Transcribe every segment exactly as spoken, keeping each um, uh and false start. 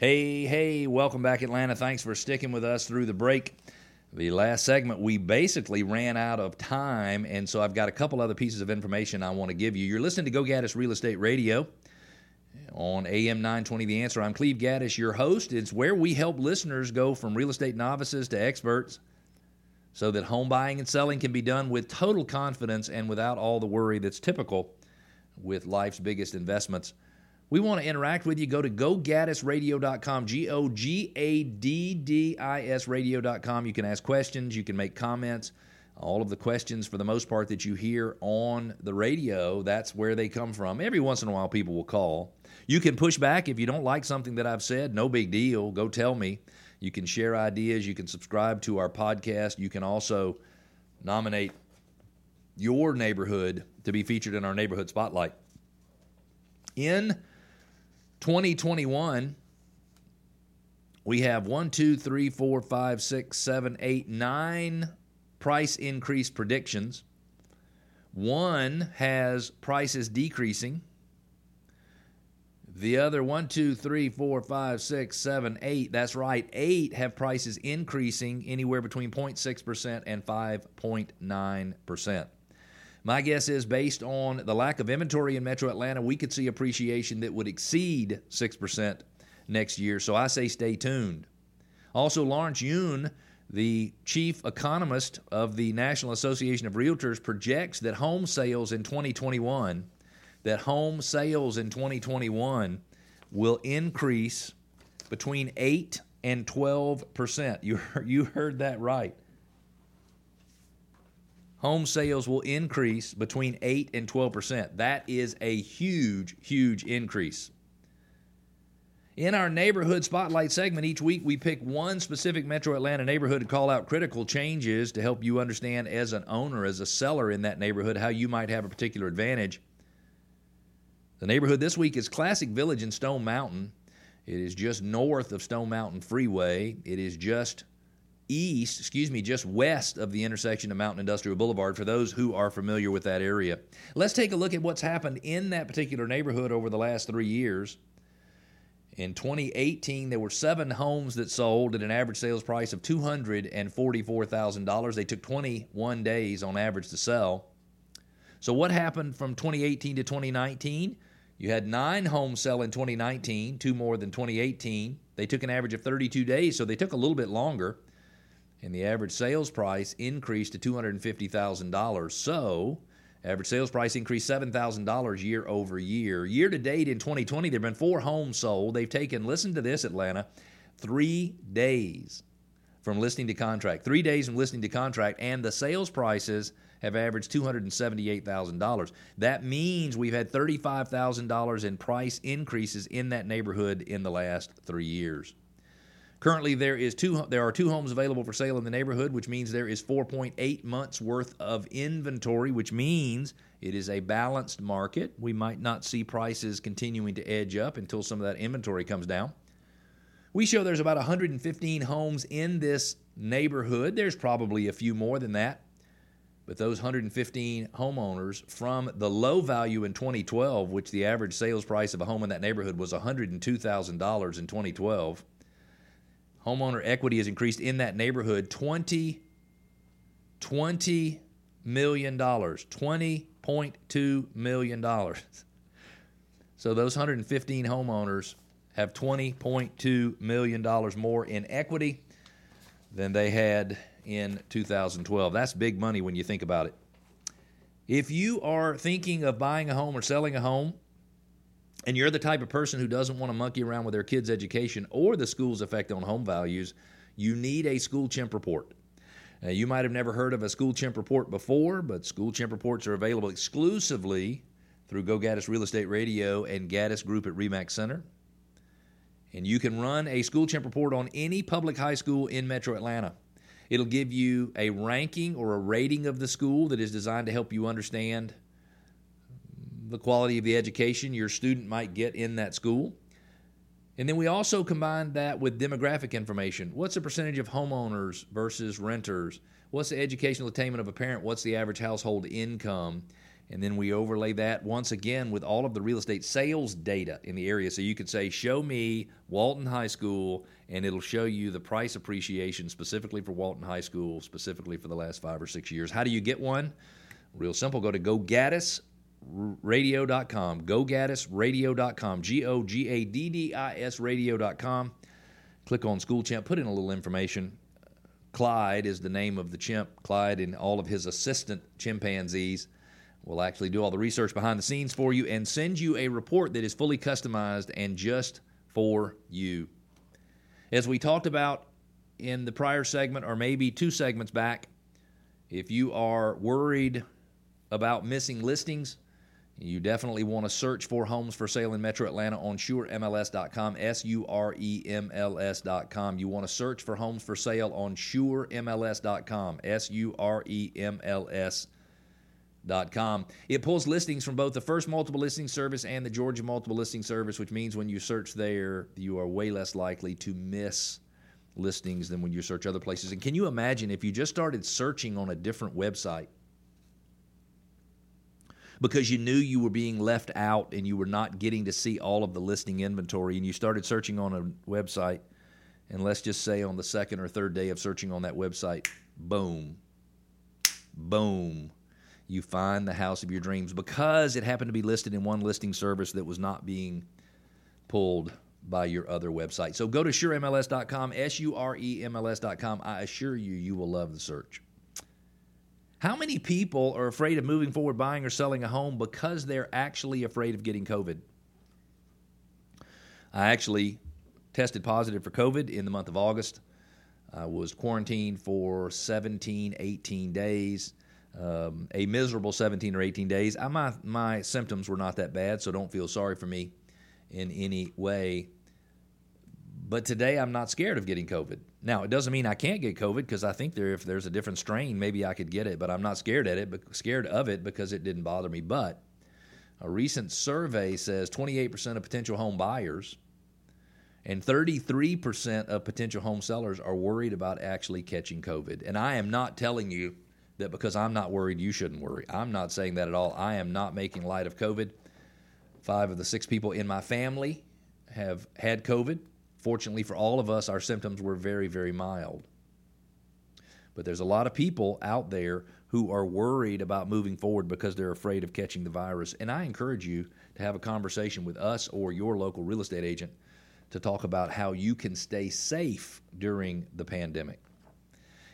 Hey, hey, welcome back, Atlanta. Thanks for sticking with us through the break. The last segment, we basically ran out of time, and so I've got a couple other pieces of information I want to give you. You're listening to Go Gaddis Real Estate Radio on A M nine twenty The Answer. I'm Cleve Gaddis, your host. It's where we help listeners go from real estate novices to experts so that home buying and selling can be done with total confidence and without all the worry that's typical with life's biggest investments. We want to interact with you. Go to Go Gaddis Radio dot com, G O G A D D I S radio dot com. You can ask questions. You can make comments. All of the questions, for the most part, that you hear on the radio, that's where they come from. Every once in a while, people will call. You can push back if you don't like something that I've said. No big deal. Go tell me. You can share ideas. You can subscribe to our podcast. You can also nominate your neighborhood to be featured in our Neighborhood Spotlight. In twenty twenty-one, we have one, two, three, four, five, six, seven, eight, nine price increase predictions. One has prices decreasing. The other one, two, three, four, five, six, seven, eight, that's right, eight have prices increasing anywhere between zero point six percent and five point nine percent. My guess is, based on the lack of inventory in Metro Atlanta, we could see appreciation that would exceed six percent next year. So I say stay tuned. Also, Lawrence Yun, the chief economist of the National Association of Realtors, projects that home sales in twenty twenty-one, that home sales in twenty twenty-one will increase between eight and twelve percent. You, you heard that right. Home sales will increase between eight and twelve percent. That is a huge, huge increase. In our Neighborhood Spotlight segment, each week we pick one specific Metro Atlanta neighborhood to call out critical changes to help you understand, as an owner, as a seller in that neighborhood, how you might have a particular advantage. The neighborhood this week is Classic Village in Stone Mountain. It is just north of Stone Mountain Freeway. It is just east, excuse me, just west of the intersection of Mountain Industrial Boulevard, for those who are familiar with that area. Let's take a look at what's happened in that particular neighborhood over the last three years. In twenty eighteen, there were seven homes that sold at an average sales price of two hundred forty-four thousand dollars. They took twenty-one days on average to sell. So what happened from twenty eighteen to twenty nineteen? You had nine homes sell in twenty nineteen, two more than twenty eighteen. They took an average of thirty-two days, so they took a little bit longer. And the average sales price increased to two hundred fifty thousand dollars. So average sales price increased seven thousand dollars year over year. Year to date in twenty twenty, there have been four homes sold. They've taken, listen to this, Atlanta, three days from listing to contract. Three days from listing to contract, and the sales prices have averaged two hundred seventy-eight thousand dollars. That means we've had thirty-five thousand dollars in price increases in that neighborhood in the last three years. Currently, there is two. There are two homes available for sale in the neighborhood, which means there is four point eight months worth of inventory, which means it is a balanced market. We might not see prices continuing to edge up until some of that inventory comes down. We show there's about one hundred fifteen homes in this neighborhood. There's probably a few more than that, but those one hundred fifteen homeowners, from the low value in twenty twelve, which the average sales price of a home in that neighborhood was one hundred two thousand dollars in twenty twelve, homeowner equity has increased in that neighborhood twenty, twenty million dollars, twenty point two million dollars. So those one hundred fifteen homeowners have twenty point two million dollars more in equity than they had in two thousand twelve. That's big money when you think about it. If you are thinking of buying a home or selling a home, and you're the type of person who doesn't want to monkey around with their kids' education or the school's effect on home values, you need a School Chimp report. Now, you might have never heard of a School Chimp report before, but School Chimp reports are available exclusively through Go Gaddis Real Estate Radio and Gaddis Group at R E/MAX Center. And you can run a School Chimp report on any public high school in Metro Atlanta. It'll give you a ranking or a rating of the school that is designed to help you understand the quality of the education your student might get in that school. And then we also combine that with demographic information. What's the percentage of homeowners versus renters? What's the educational attainment of a parent? What's the average household income? And then we overlay that once again with all of the real estate sales data in the area. So you could say, show me Walton High School, and it'll show you the price appreciation specifically for Walton High School, specifically for the last five or six years. How do you get one? Real simple. Go to Go Gaddis Radio dot com, Go Gaddis Radio dot com, G O G A D D I S radio dot com. Click on School Chimp, put in a little information. Clyde is the name of the chimp. Clyde and all of his assistant chimpanzees will actually do all the research behind the scenes for you and send you a report that is fully customized and just for you. As we talked about in the prior segment, or maybe two segments back, if you are worried about missing listings, you definitely want to search for homes for sale in Metro Atlanta on sure M L S dot com, S U R E M L S dot com. You want to search for homes for sale on sure M L S dot com, S U R E M L S dot com. It pulls listings from both the First Multiple Listing Service and the Georgia Multiple Listing Service, which means when you search there, you are way less likely to miss listings than when you search other places. And can you imagine if you just started searching on a different website because you knew you were being left out and you were not getting to see all of the listing inventory, and you started searching on a website, and let's just say on the second or third day of searching on that website, boom, boom, you find the house of your dreams because it happened to be listed in one listing service that was not being pulled by your other website. So go to sure M L S dot com, S U R E M L S dot com. I assure you, you will love the search. How many people are afraid of moving forward, buying or selling a home because they're actually afraid of getting COVID? I actually tested positive for COVID in the month of August. I was quarantined for seventeen, eighteen days, um, a miserable seventeen or eighteen days. I, my, my symptoms were not that bad, so don't feel sorry for me in any way. But today I'm not scared of getting COVID. Now, it doesn't mean I can't get COVID, because I think there, if there's a different strain, maybe I could get it, but I'm not scared at it, but scared of it because it didn't bother me. But a recent survey says twenty-eight percent of potential home buyers and thirty-three percent of potential home sellers are worried about actually catching COVID. And I am not telling you that because I'm not worried, you shouldn't worry. I'm not saying that at all. I am not making light of COVID. Five of the six people in my family have had COVID. Fortunately for all of us, our symptoms were very, very mild. But there's a lot of people out there who are worried about moving forward because they're afraid of catching the virus. And I encourage you to have a conversation with us or your local real estate agent to talk about how you can stay safe during the pandemic.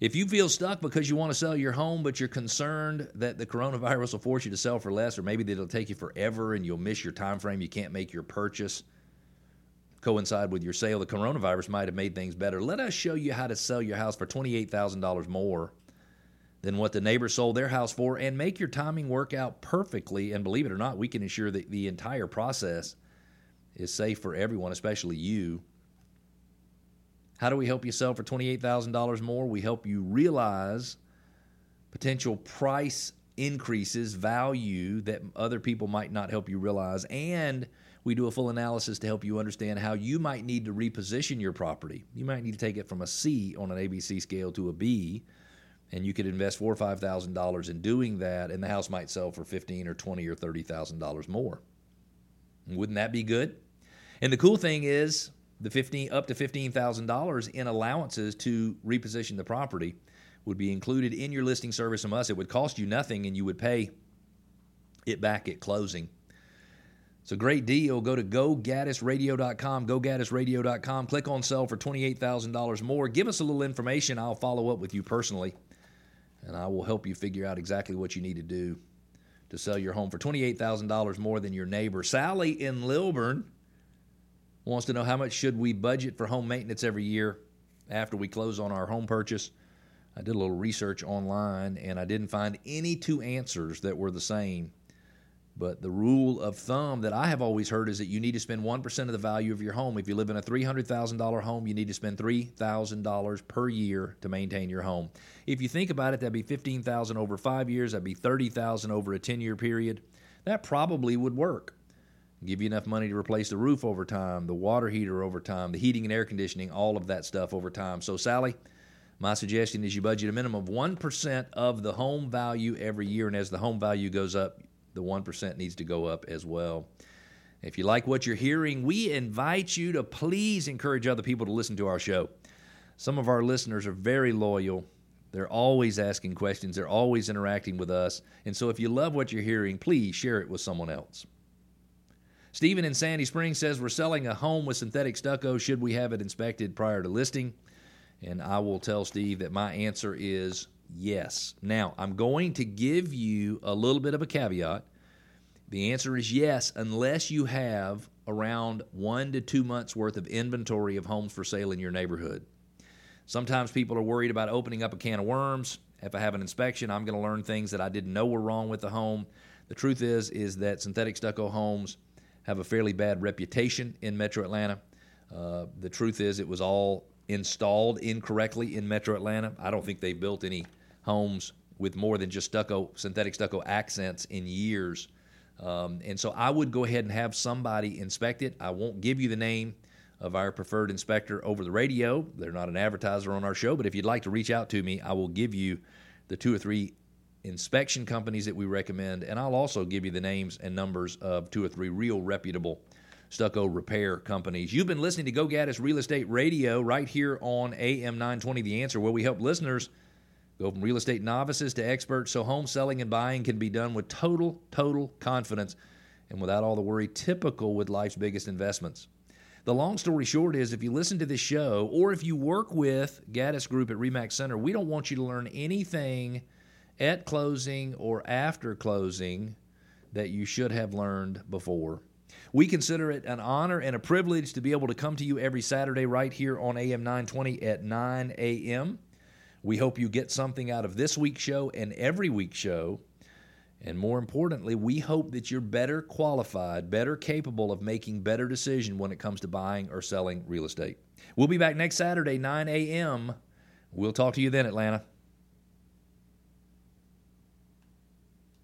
If you feel stuck because you want to sell your home, but you're concerned that the coronavirus will force you to sell for less, or maybe that it'll take you forever and you'll miss your time frame, you can't make your purchase coincide with your sale, the coronavirus might have made things better. Let us show you how to sell your house for twenty-eight thousand dollars more than what the neighbor sold their house for, and make your timing work out perfectly. And believe it or not, we can ensure that the entire process is safe for everyone, especially you. How do we help you sell for twenty-eight thousand dollars more? We help you realize potential price increases, value that other people might not help you realize, and we do a full analysis to help you understand how you might need to reposition your property. You might need to take it from a C on an A B C scale to a B, and you could invest four thousand dollars or five thousand dollars in doing that, and the house might sell for fifteen thousand dollars or twenty thousand dollars or thirty thousand dollars more. Wouldn't that be good? And the cool thing is the fifteen up to fifteen thousand dollars in allowances to reposition the property would be included in your listing service from us. It would cost you nothing, and you would pay it back at closing. It's a great deal. Go to Go Gaddis Radio dot com, Go Gaddis Radio dot com. Click on sell for twenty-eight thousand dollars more. Give us a little information. I'll follow up with you personally, and I will help you figure out exactly what you need to do to sell your home for twenty-eight thousand dollars more than your neighbor. Sally in Lilburn wants to know, how much should we budget for home maintenance every year after we close on our home purchase? I did a little research online, and I didn't find any two answers that were the same. But the rule of thumb that I have always heard is that you need to spend one percent of the value of your home. If you live in a three hundred thousand dollars home, you need to spend three thousand dollars per year to maintain your home. If you think about it, that'd be fifteen thousand dollars over five years. That'd be thirty thousand dollars over a ten-year period. That probably would work. Give you enough money to replace the roof over time, the water heater over time, the heating and air conditioning, all of that stuff over time. So, Sally, my suggestion is you budget a minimum of one percent of the home value every year, and as the home value goes up, the one percent needs to go up as well. If you like what you're hearing, we invite you to please encourage other people to listen to our show. Some of our listeners are very loyal. They're always asking questions. They're always interacting with us. And so if you love what you're hearing, please share it with someone else. Steven in Sandy Springs says, we're selling a home with synthetic stucco. Should we have it inspected prior to listing? And I will tell Steve that my answer is yes. Now, I'm going to give you a little bit of a caveat. The answer is yes, unless you have around one to two months' worth of inventory of homes for sale in your neighborhood. Sometimes people are worried about opening up a can of worms. If I have an inspection, I'm going to learn things that I didn't know were wrong with the home. The truth is, is that synthetic stucco homes have a fairly bad reputation in Metro Atlanta. Uh, the truth is, it was all installed incorrectly in Metro Atlanta. I don't think they've built any homes with more than just stucco, synthetic stucco accents in years. Um, and so I would go ahead and have somebody inspect it. I won't give you the name of our preferred inspector over the radio. They're not an advertiser on our show, but if you'd like to reach out to me, I will give you the two or three inspection companies that we recommend, and I'll also give you the names and numbers of two or three real reputable stucco repair companies. You've been listening to Go Gaddis Real Estate Radio right here on A M nine twenty The Answer, where we help listeners go from real estate novices to experts so home selling and buying can be done with total, total confidence and without all the worry typical with life's biggest investments. The long story short is, if you listen to this show or if you work with Gaddis Group at RE/MAX Center, we don't want you to learn anything at closing or after closing that you should have learned before. We consider it an honor and a privilege to be able to come to you every Saturday right here on A M nine twenty at nine a.m. We hope you get something out of this week's show and every week's show. And more importantly, we hope that you're better qualified, better capable of making better decisions when it comes to buying or selling real estate. We'll be back next Saturday, nine a.m. We'll talk to you then, Atlanta.